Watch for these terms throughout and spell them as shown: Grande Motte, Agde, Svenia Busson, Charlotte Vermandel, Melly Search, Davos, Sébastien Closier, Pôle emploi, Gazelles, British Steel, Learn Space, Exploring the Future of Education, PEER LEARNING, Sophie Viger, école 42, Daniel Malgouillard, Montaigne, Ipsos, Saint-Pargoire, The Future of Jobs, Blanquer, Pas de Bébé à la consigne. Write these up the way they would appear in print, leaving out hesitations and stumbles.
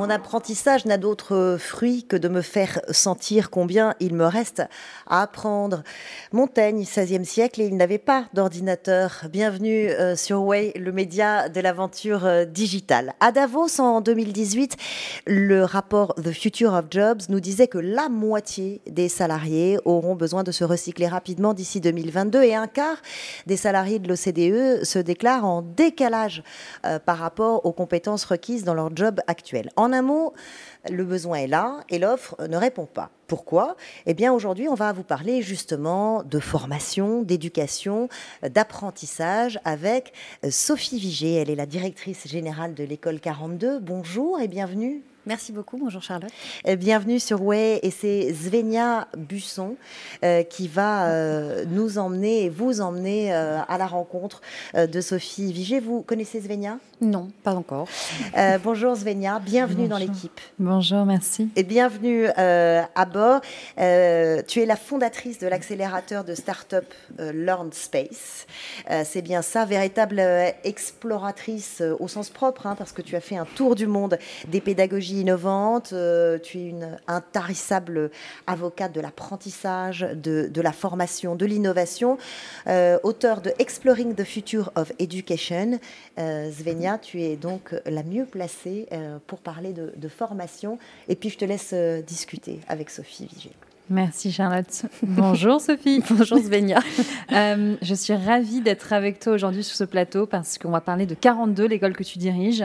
Mon apprentissage n'a d'autre fruit que de me faire sentir combien il me reste à apprendre. Montaigne, XVIe siècle, et il n'avait pas d'ordinateur. Bienvenue sur Way, le média de l'aventure digitale. À Davos, en 2018, le rapport The Future of Jobs nous disait que la moitié des salariés auront besoin de se recycler rapidement d'ici 2022 et un quart des salariés de l'OCDE se déclarent en décalage par rapport aux compétences requises dans leur job actuel. En un mot, le besoin est là et l'offre ne répond pas. Pourquoi ? Eh bien, aujourd'hui, on va vous parler justement de formation, d'éducation, d'apprentissage avec Sophie Viger. Elle est la directrice générale de l'école 42. Bonjour et bienvenue. Merci beaucoup. Bonjour Charlotte. Bienvenue sur Way et c'est Svenia Busson qui va nous emmener et vous emmener à la rencontre de Sophie Viger. Vous connaissez Svenia ? Non, pas encore. Bonjour Svenia, bienvenue dans l'équipe. Bonjour, merci. Et bienvenue à bord. Tu es la fondatrice de l'accélérateur de start-up Learn Space. C'est bien ça, véritable exploratrice au sens propre, hein, parce que tu as fait un tour du monde des pédagogies innovante, tu es une intarissable avocate de l'apprentissage, de la formation, de l'innovation, auteure de Exploring the Future of Education. Svenia, tu es donc la mieux placée pour parler de formation. Et puis, je te laisse discuter avec Sophie Viger. Merci Charlotte. Bonjour Sophie. Bonjour Svenia. Je suis ravie d'être avec toi aujourd'hui sur ce plateau parce qu'on va parler de 42, l'école que tu diriges,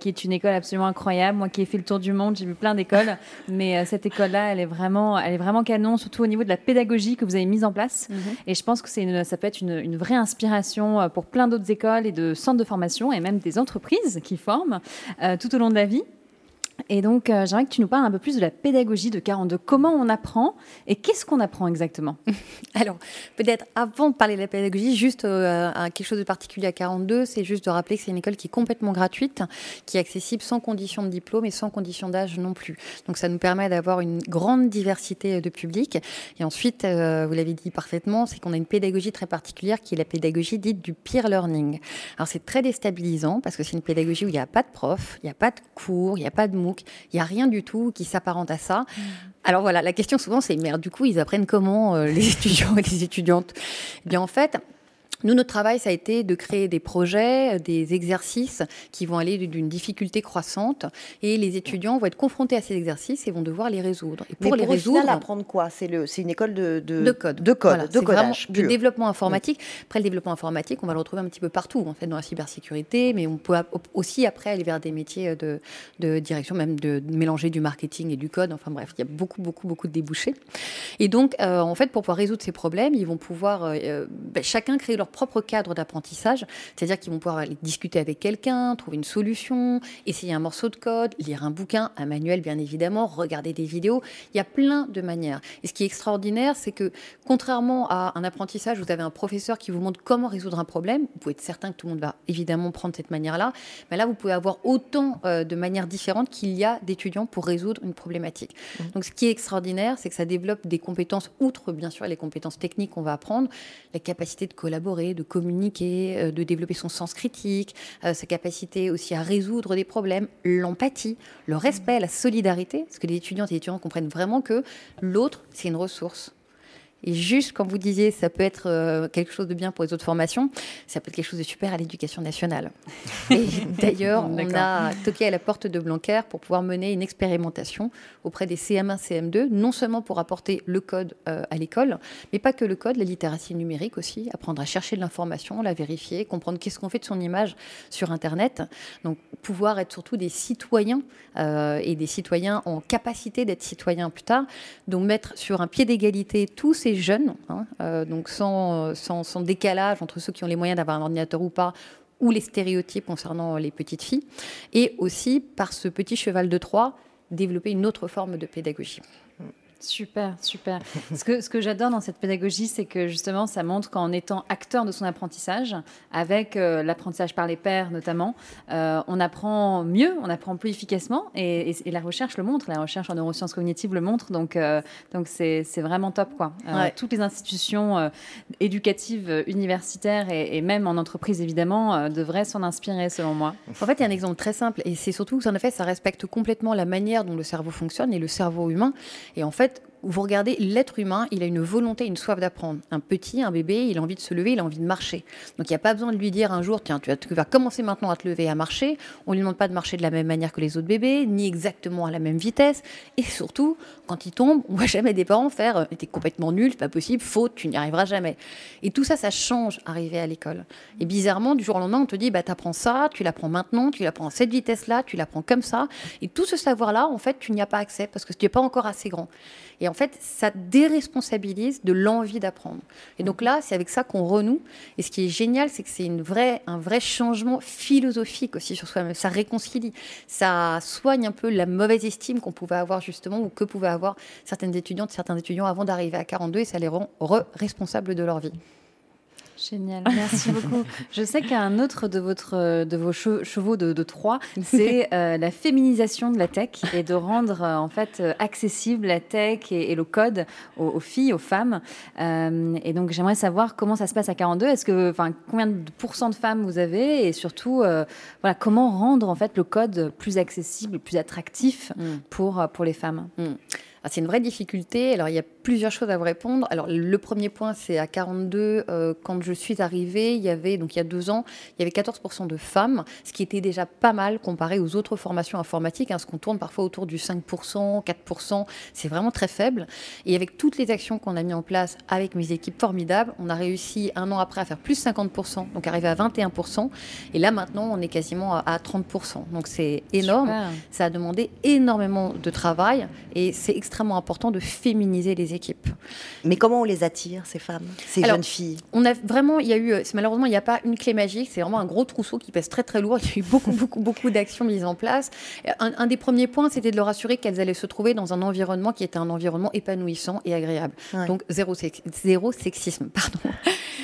qui est une école absolument incroyable. Moi qui ai fait le tour du monde, j'ai vu plein d'écoles, mais cette école-là, elle est vraiment canon, surtout au niveau de la pédagogie que vous avez mise en place. Et je pense que ça peut être une vraie inspiration pour plein d'autres écoles et de centres de formation et même des entreprises qui forment tout au long de la vie. Et donc, j'aimerais que tu nous parles un peu plus de la pédagogie de 42. Comment on apprend et qu'est-ce qu'on apprend exactement ? Alors, peut-être avant de parler de la pédagogie, juste quelque chose de particulier à 42, c'est juste de rappeler que c'est une école qui est complètement gratuite, qui est accessible sans condition de diplôme et sans condition d'âge non plus. Donc, ça nous permet d'avoir une grande diversité de publics. Et ensuite, vous l'avez dit parfaitement, c'est qu'on a une pédagogie très particulière qui est la pédagogie dite du peer learning. Alors, c'est très déstabilisant parce que c'est une pédagogie où il n'y a pas de prof, il n'y a pas de cours, il n'y a pas de MOOC, il n'y a rien du tout qui s'apparente à ça. Alors voilà, la question souvent c'est « merde, du coup, ils apprennent comment les étudiants et les étudiantes ?» Eh bien en fait, nous, notre travail, ça a été de créer des projets, des exercices qui vont aller d'une difficulté croissante et les étudiants vont être confrontés à ces exercices et vont devoir les résoudre. Et pour les résoudre, au final, apprendre quoi ? C'est une école de code. De code, voilà, de codage pur. Du développement informatique. Après, le développement informatique, on va le retrouver un petit peu partout, en fait, dans la cybersécurité, mais on peut aussi, après, aller vers des métiers de direction, même de mélanger du marketing et du code. Enfin bref, il y a beaucoup, beaucoup, beaucoup de débouchés. Et donc, en fait, pour pouvoir résoudre ces problèmes, ils vont pouvoir, chacun créer leur propre cadre d'apprentissage, c'est-à-dire qu'ils vont pouvoir aller discuter avec quelqu'un, trouver une solution, essayer un morceau de code, lire un bouquin, un manuel bien évidemment, regarder des vidéos, il y a plein de manières. Et ce qui est extraordinaire, c'est que contrairement à un apprentissage où vous avez un professeur qui vous montre comment résoudre un problème, vous pouvez être certain que tout le monde va évidemment prendre cette manière-là, mais là vous pouvez avoir autant de manières différentes qu'il y a d'étudiants pour résoudre une problématique. Donc ce qui est extraordinaire, c'est que ça développe des compétences, outre bien sûr les compétences techniques qu'on va apprendre, la capacité de collaborer, de communiquer, de développer son sens critique, sa capacité aussi à résoudre des problèmes, l'empathie, le respect, la solidarité, parce que les étudiantes et les étudiants comprennent vraiment que l'autre, c'est une ressource. Et juste quand vous disiez ça peut être quelque chose de bien pour les autres formations, ça peut être quelque chose de super à l'éducation nationale. Et d'ailleurs, on a toqué à la porte de Blanquer pour pouvoir mener une expérimentation auprès des CM1, CM2, non seulement pour apporter le code à l'école, mais pas que le code, la littératie numérique aussi, apprendre à chercher de l'information, la vérifier, comprendre qu'est-ce qu'on fait de son image sur Internet. Donc pouvoir être surtout des citoyens et des citoyens en capacité d'être citoyens plus tard, donc mettre sur un pied d'égalité tous ces jeunes, donc sans décalage entre ceux qui ont les moyens d'avoir un ordinateur ou pas, ou les stéréotypes concernant les petites filles, et aussi par ce petit cheval de Troie, développer une autre forme de pédagogie. Super, super. Ce que j'adore dans cette pédagogie, c'est que justement, ça montre qu'en étant acteur de son apprentissage, avec l'apprentissage par les pairs notamment, on apprend mieux, on apprend plus efficacement et la recherche le montre, la recherche en neurosciences cognitives le montre, donc c'est vraiment top, quoi. Ouais. Toutes les institutions éducatives, universitaires et même en entreprise, évidemment, devraient s'en inspirer, selon moi. En fait, il y a un exemple très simple et c'est surtout que, en effet, ça respecte complètement la manière dont le cerveau fonctionne et le cerveau humain. Et en fait, vous regardez, l'être humain, il a une volonté, une soif d'apprendre. Un petit, un bébé, il a envie de se lever, il a envie de marcher. Donc, il n'y a pas besoin de lui dire un jour, tiens, tu vas commencer maintenant à te lever et à marcher. On ne lui demande pas de marcher de la même manière que les autres bébés, ni exactement à la même vitesse. Et surtout, quand il tombe, on ne voit jamais des parents faire « t'es complètement nul, c'est pas possible, faute, tu n'y arriveras jamais ». Et tout ça, ça change arrivé à l'école. Et bizarrement, du jour au lendemain, on te dit « t'apprends ça, tu l'apprends maintenant, tu l'apprends à cette vitesse-là, tu l'apprends comme ça ». Et tout ce savoir-là, en fait, tu n'y as pas accès parce que tu n'es pas encore assez grand. Et en fait, ça déresponsabilise de l'envie d'apprendre. Et donc là, c'est avec ça qu'on renoue. Et ce qui est génial, c'est que c'est un vrai changement philosophique aussi sur soi-même. Ça réconcilie, ça soigne un peu la mauvaise estime qu'on pouvait avoir justement, ou que pouvaient avoir certaines étudiantes, certains étudiants avant d'arriver à 42, et ça les rend responsables de leur vie. Génial, merci beaucoup. Je sais qu'un autre de vos chevaux de Troie, c'est la féminisation de la tech et de rendre en fait accessible la tech et le code aux filles, aux femmes. Et donc j'aimerais savoir comment ça se passe à 42. Combien de pourcents de femmes vous avez et surtout comment rendre en fait le code plus accessible, plus attractif pour les femmes. C'est une vraie difficulté. Alors, il y a plusieurs choses à vous répondre. Alors, le premier point, c'est à 42, quand je suis arrivée, il y a 2 ans, il y avait 14% de femmes, ce qui était déjà pas mal comparé aux autres formations informatiques, hein, ce qu'on tourne parfois autour du 5%, 4%, c'est vraiment très faible. Et avec toutes les actions qu'on a mises en place avec mes équipes formidables, on a réussi 1 an après à faire plus 50%, donc arriver à 21%. Et là, maintenant, on est quasiment à 30%. Donc, c'est énorme. Super. Ça a demandé énormément de travail et c'est extrêmement important de féminiser les équipes. Mais comment on les attire, ces femmes, jeunes filles ? On a vraiment, malheureusement, il n'y a pas une clé magique, c'est vraiment un gros trousseau qui pèse très très lourd, il y a eu beaucoup d'actions mises en place. Un des premiers points, c'était de leur assurer qu'elles allaient se trouver dans un environnement qui était un environnement épanouissant et agréable. Ouais. Donc zéro sexisme, pardon.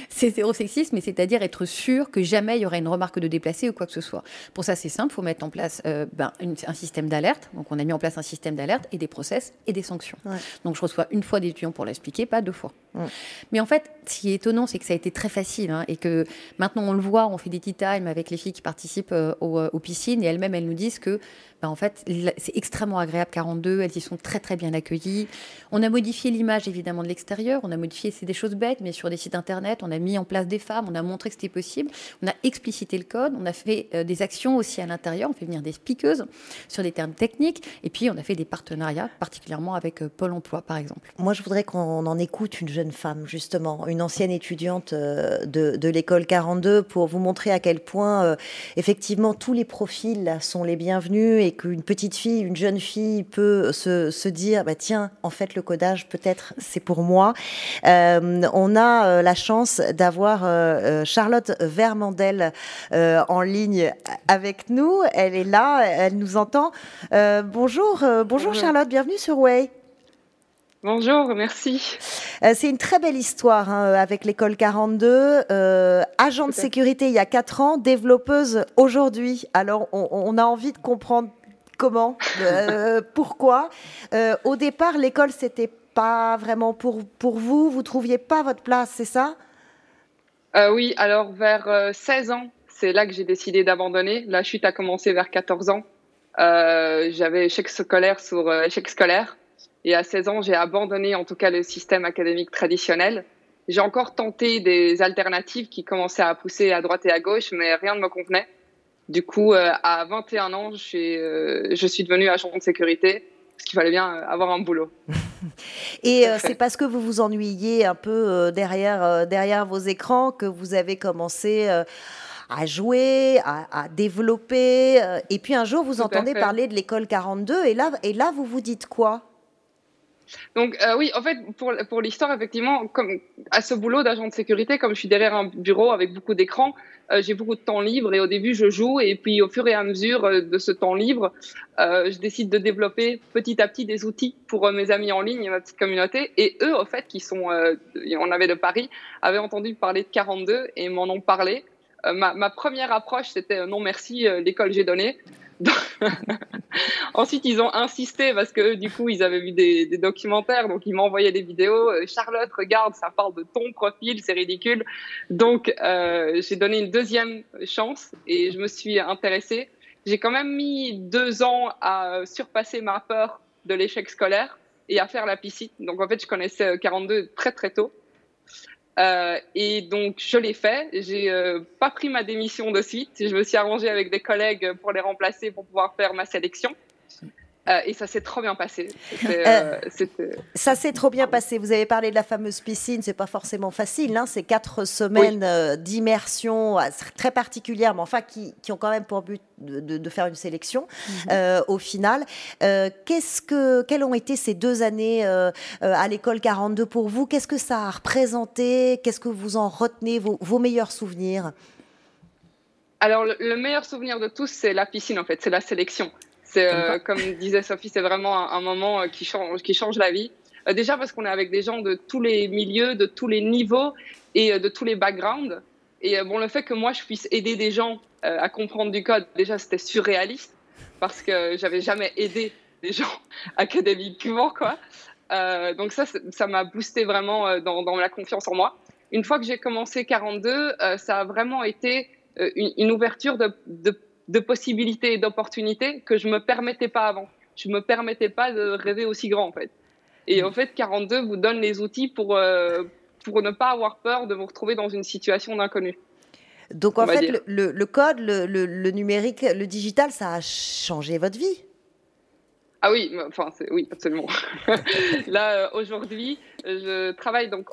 C'est zéro sexisme, mais c'est-à-dire être sûr que jamais il y aurait une remarque de déplacé ou quoi que ce soit. Pour ça, c'est simple, il faut mettre en place un système d'alerte. Donc, on a mis en place un système d'alerte et des process et des sanctions. Ouais. Donc, je reçois une fois des étudiants pour l'expliquer, pas 2 fois. Ouais. Mais en fait, ce qui est étonnant, c'est que ça a été très facile et que maintenant, on le voit, on fait des tea time avec les filles qui participent aux piscines et elles-mêmes, elles nous disent que en fait, c'est extrêmement agréable, 42, elles y sont très très bien accueillies. On a modifié l'image évidemment de l'extérieur, c'est des choses bêtes, mais sur des sites internet, on a mis en place des femmes, on a montré que c'était possible, on a explicité le code, on a fait des actions aussi à l'intérieur, on fait venir des speakeuses sur des termes techniques, et puis on a fait des partenariats, particulièrement avec Pôle emploi par exemple. Moi je voudrais qu'on en écoute une jeune femme justement, une ancienne étudiante de l'école 42, pour vous montrer à quel point effectivement tous les profils là, sont les bienvenus et qu'une petite fille, une jeune fille peut se dire, tiens, en fait, le codage, peut-être, c'est pour moi. On a la chance d'avoir Charlotte Vermandel en ligne avec nous. Elle est là, elle nous entend. Bonjour Charlotte, bienvenue sur Way. Bonjour, merci. C'est une très belle histoire avec l'école 42. Agent de sécurité il y a 4 ans, développeuse aujourd'hui. Alors, on a envie de comprendre comment, pourquoi. Au départ, l'école, c'était pas vraiment pour vous. Vous trouviez pas votre place, c'est ça ? Oui, alors vers 16 ans, c'est là que j'ai décidé d'abandonner. La chute a commencé vers 14 ans. J'avais échec scolaire sur échec scolaire. Et à 16 ans, j'ai abandonné en tout cas le système académique traditionnel. J'ai encore tenté des alternatives qui commençaient à pousser à droite et à gauche, mais rien ne me convenait. Du coup, à 21 ans, je suis devenue agent de sécurité, parce qu'il fallait bien avoir un boulot. Et c'est parce que vous vous ennuyiez un peu derrière vos écrans que vous avez commencé à jouer, à développer. Et puis un jour, vous entendez parler de l'école 42, et là vous vous dites quoi ? Donc oui, en fait, pour l'histoire, effectivement, comme à ce boulot d'agent de sécurité, comme je suis derrière un bureau avec beaucoup d'écrans, j'ai beaucoup de temps libre et au début, je joue et puis au fur et à mesure de ce temps libre, je décide de développer petit à petit des outils pour mes amis en ligne et ma petite communauté. Et eux, en fait, qui sont, on avait de Paris, avaient entendu parler de 42 et m'en ont parlé. Ma première approche, c'était non merci, l'école j'ai donné. Ensuite, ils ont insisté parce que du coup, ils avaient vu des documentaires, donc ils m'envoyaient des vidéos. Charlotte, regarde, ça parle de ton profil, c'est ridicule. Donc, j'ai donné une deuxième chance et je me suis intéressée. J'ai quand même mis 2 ans à surpasser ma peur de l'échec scolaire et à faire la piscite. Donc, en fait, je connaissais 42 très, très tôt. Et donc je l'ai fait, j'ai pas pris ma démission de suite, je me suis arrangée avec des collègues pour les remplacer pour pouvoir faire ma sélection et ça s'est trop bien passé. Ça s'est trop bien passé, vous avez parlé de la fameuse piscine, c'est pas forcément facile, hein, c'est 4 semaines d'immersion très particulière, mais enfin qui ont quand même pour but de faire une sélection au final. Quelles ont été ces 2 années à l'école 42 pour vous? Qu'est-ce que ça a représenté? Qu'est-ce que vous en retenez, vos meilleurs souvenirs? Alors, le meilleur souvenir de tous, c'est la piscine, en fait, c'est la sélection. C'est, comme disait Sophie, c'est vraiment un moment qui change la vie. Déjà parce qu'on est avec des gens de tous les milieux, de tous les niveaux et de tous les backgrounds. Et bon, le fait que moi, je puisse aider des gens à comprendre du code, déjà, c'était surréaliste parce que j'avais jamais aidé des gens académiquement, quoi. Donc ça m'a boosté vraiment dans la confiance en moi. Une fois que j'ai commencé 42, ça a vraiment été une ouverture de possibilités et d'opportunités que je me permettais pas avant. Je me permettais pas de rêver aussi grand, en fait. Et en fait, 42 vous donne les outils pour ne pas avoir peur de vous retrouver dans une situation d'inconnu. Donc en fait, le code, le numérique, le digital, ça a changé votre vie? Ah oui, oui, absolument. Là, aujourd'hui, je travaille donc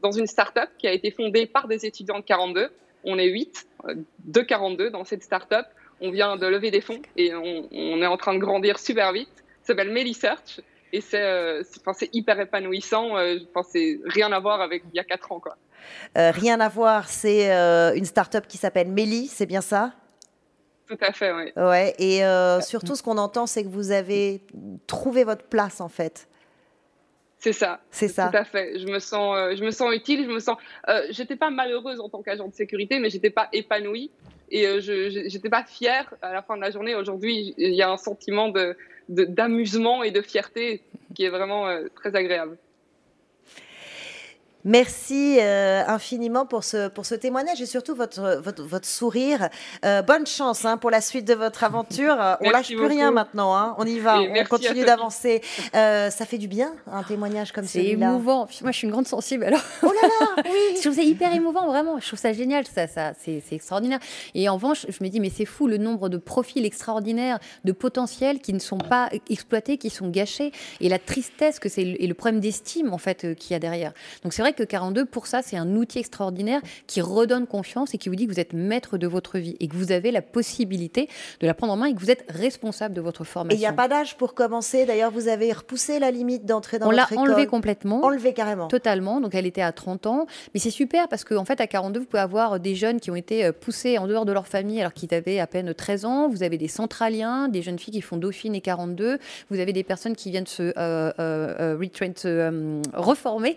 dans une start-up qui a été fondée par des étudiants de 42. On est 8 de 42 dans cette start-up. On vient de lever des fonds et on est en train de grandir super vite. Ça s'appelle Melly Search et c'est hyper épanouissant. C'est rien à voir avec il y a 4 ans, quoi. Rien à voir, c'est une start-up qui s'appelle Melly, c'est bien ça? Tout à fait, oui. Ouais, et surtout, ce qu'on entend, c'est que vous avez trouvé votre place, en fait. C'est ça. C'est ça. Tout à fait. Je me sens utile. J'étais pas malheureuse en tant qu'agent de sécurité, mais j'étais pas épanouie et j'étais pas fière à la fin de la journée. Aujourd'hui, il y a un sentiment d'amusement et de fierté qui est vraiment très agréable. Merci infiniment pour ce témoignage et surtout votre sourire. Bonne chance pour la suite de votre aventure. On lâche plus rien maintenant. On y va, on continue d'avancer. Ça fait du bien, un témoignage comme celui-là. C'est émouvant. Moi, je suis une grande sensible. Alors. Oh là là, oui. Je trouve ça hyper émouvant, vraiment. Je trouve ça génial. Ça, c'est extraordinaire. Et en revanche, je me dis, mais c'est fou le nombre de profils extraordinaires, de potentiels qui ne sont pas exploités, qui sont gâchés, et la tristesse que c'est et le problème d'estime en fait qu'il y a derrière. Donc c'est vrai que 42, pour ça, c'est un outil extraordinaire qui redonne confiance et qui vous dit que vous êtes maître de votre vie et que vous avez la possibilité de la prendre en main et que vous êtes responsable de votre formation. Et il n'y a pas d'âge pour commencer. D'ailleurs, vous avez repoussé la limite d'entrée dans votre école. On l'a enlevée complètement. Enlevée carrément. Totalement. Donc, elle était à 30 ans. Mais c'est super parce qu'en fait, à 42, vous pouvez avoir des jeunes qui ont été poussés en dehors de leur famille alors qu'ils avaient à peine 13 ans. Vous avez des centraliens, des jeunes filles qui font Dauphine et 42. Vous avez des personnes qui viennent se reformer,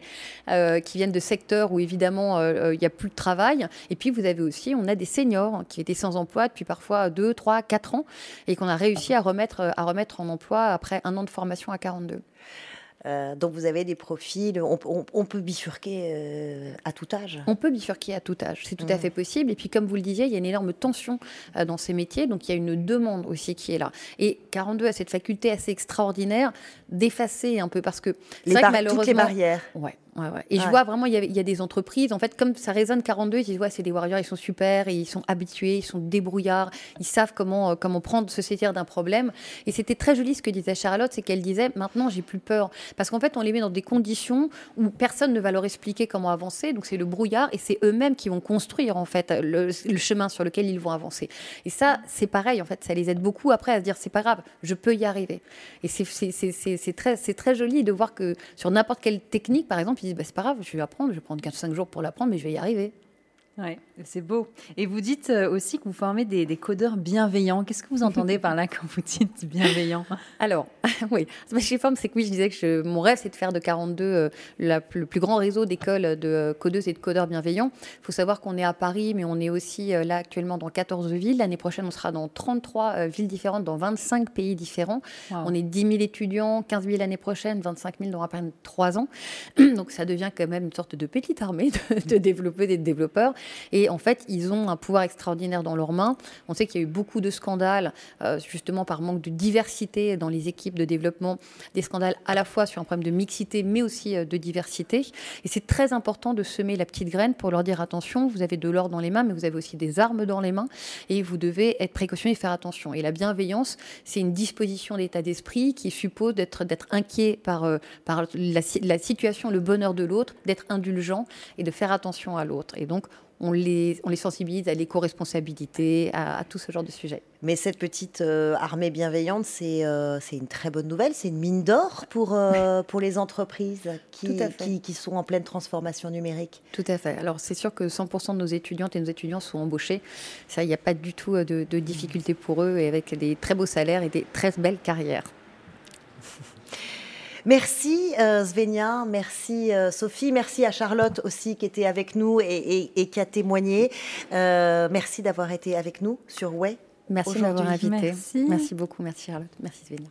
qui viennent de secteurs où évidemment il n'y a plus de travail, et puis vous avez aussi, on a des seniors qui étaient sans emploi depuis parfois 2, 3, 4 ans et qu'on a réussi à remettre en emploi après 1 an de formation à 42. Donc vous avez des profils, on peut bifurquer à tout âge. On peut bifurquer à tout âge, c'est tout à fait possible. Et puis comme vous le disiez, il y a une énorme tension dans ces métiers, donc il y a une demande aussi qui est là. Et 42 a cette faculté assez extraordinaire d'effacer un peu, parce que c'est vrai que malheureusement... Toutes les barrières. Ouais. Ouais. Et je vois vraiment, il y a des entreprises, en fait, comme ça résonne 42, ils disent, ouais, c'est des warriors, ils sont super, ils sont habitués, ils sont débrouillards, ils savent comment prendre, se saisir d'un problème. Et c'était très joli ce que disait Charlotte, c'est qu'elle disait, maintenant, j'ai plus peur. Parce qu'en fait, on les met dans des conditions où personne ne va leur expliquer comment avancer, donc c'est le brouillard, et c'est eux-mêmes qui vont construire, en fait, le chemin sur lequel ils vont avancer. Et ça, c'est pareil, en fait, ça les aide beaucoup après à se dire, c'est pas grave, je peux y arriver. Et c'est très joli de voir que sur n'importe quelle technique, par exemple, ils disent, bah, c'est pas grave, je vais apprendre, je vais prendre 4-5 jours pour l'apprendre, mais je vais y arriver. Oui, c'est beau. Et vous dites aussi que vous formez des codeurs bienveillants. Qu'est-ce que vous entendez par là quand vous dites bienveillant ? Alors, oui, ce que je forme, c'est que oui, je disais que mon rêve, c'est de faire de 42 le plus grand réseau d'écoles de codeuses et de codeurs bienveillants. Il faut savoir qu'on est à Paris, mais on est aussi là actuellement dans 14 villes. L'année prochaine, on sera dans 33 villes différentes, dans 25 pays différents. Wow. On est 10 000 étudiants, 15 000 l'année prochaine, 25 000 dans à peine 3 ans. Donc, ça devient quand même une sorte de petite armée de développeurs et de développeurs. Et en fait, ils ont un pouvoir extraordinaire dans leurs mains. On sait qu'il y a eu beaucoup de scandales, justement par manque de diversité dans les équipes de développement, des scandales à la fois sur un problème de mixité, mais aussi de diversité. Et c'est très important de semer la petite graine pour leur dire attention, vous avez de l'or dans les mains, mais vous avez aussi des armes dans les mains, et vous devez être précautionneux et faire attention. Et la bienveillance, c'est une disposition d'état d'esprit qui suppose d'être inquiet par la situation, le bonheur de l'autre, d'être indulgent et de faire attention à l'autre. Et donc, on les sensibilise à l'éco-responsabilité, à tout ce genre de sujet. Mais cette petite armée bienveillante, c'est une très bonne nouvelle, c'est une mine d'or pour les entreprises qui sont en pleine transformation numérique. Tout à fait. Alors, c'est sûr que 100% de nos étudiantes et nos étudiants sont embauchés. Ça, il n'y a pas du tout de difficulté pour eux, et avec des très beaux salaires et des très belles carrières. Merci Svenia, merci Sophie, merci à Charlotte aussi qui était avec nous et qui a témoigné. Merci d'avoir été avec nous sur Way. Merci de m'avoir invité. Merci beaucoup, merci Charlotte, merci Svenia.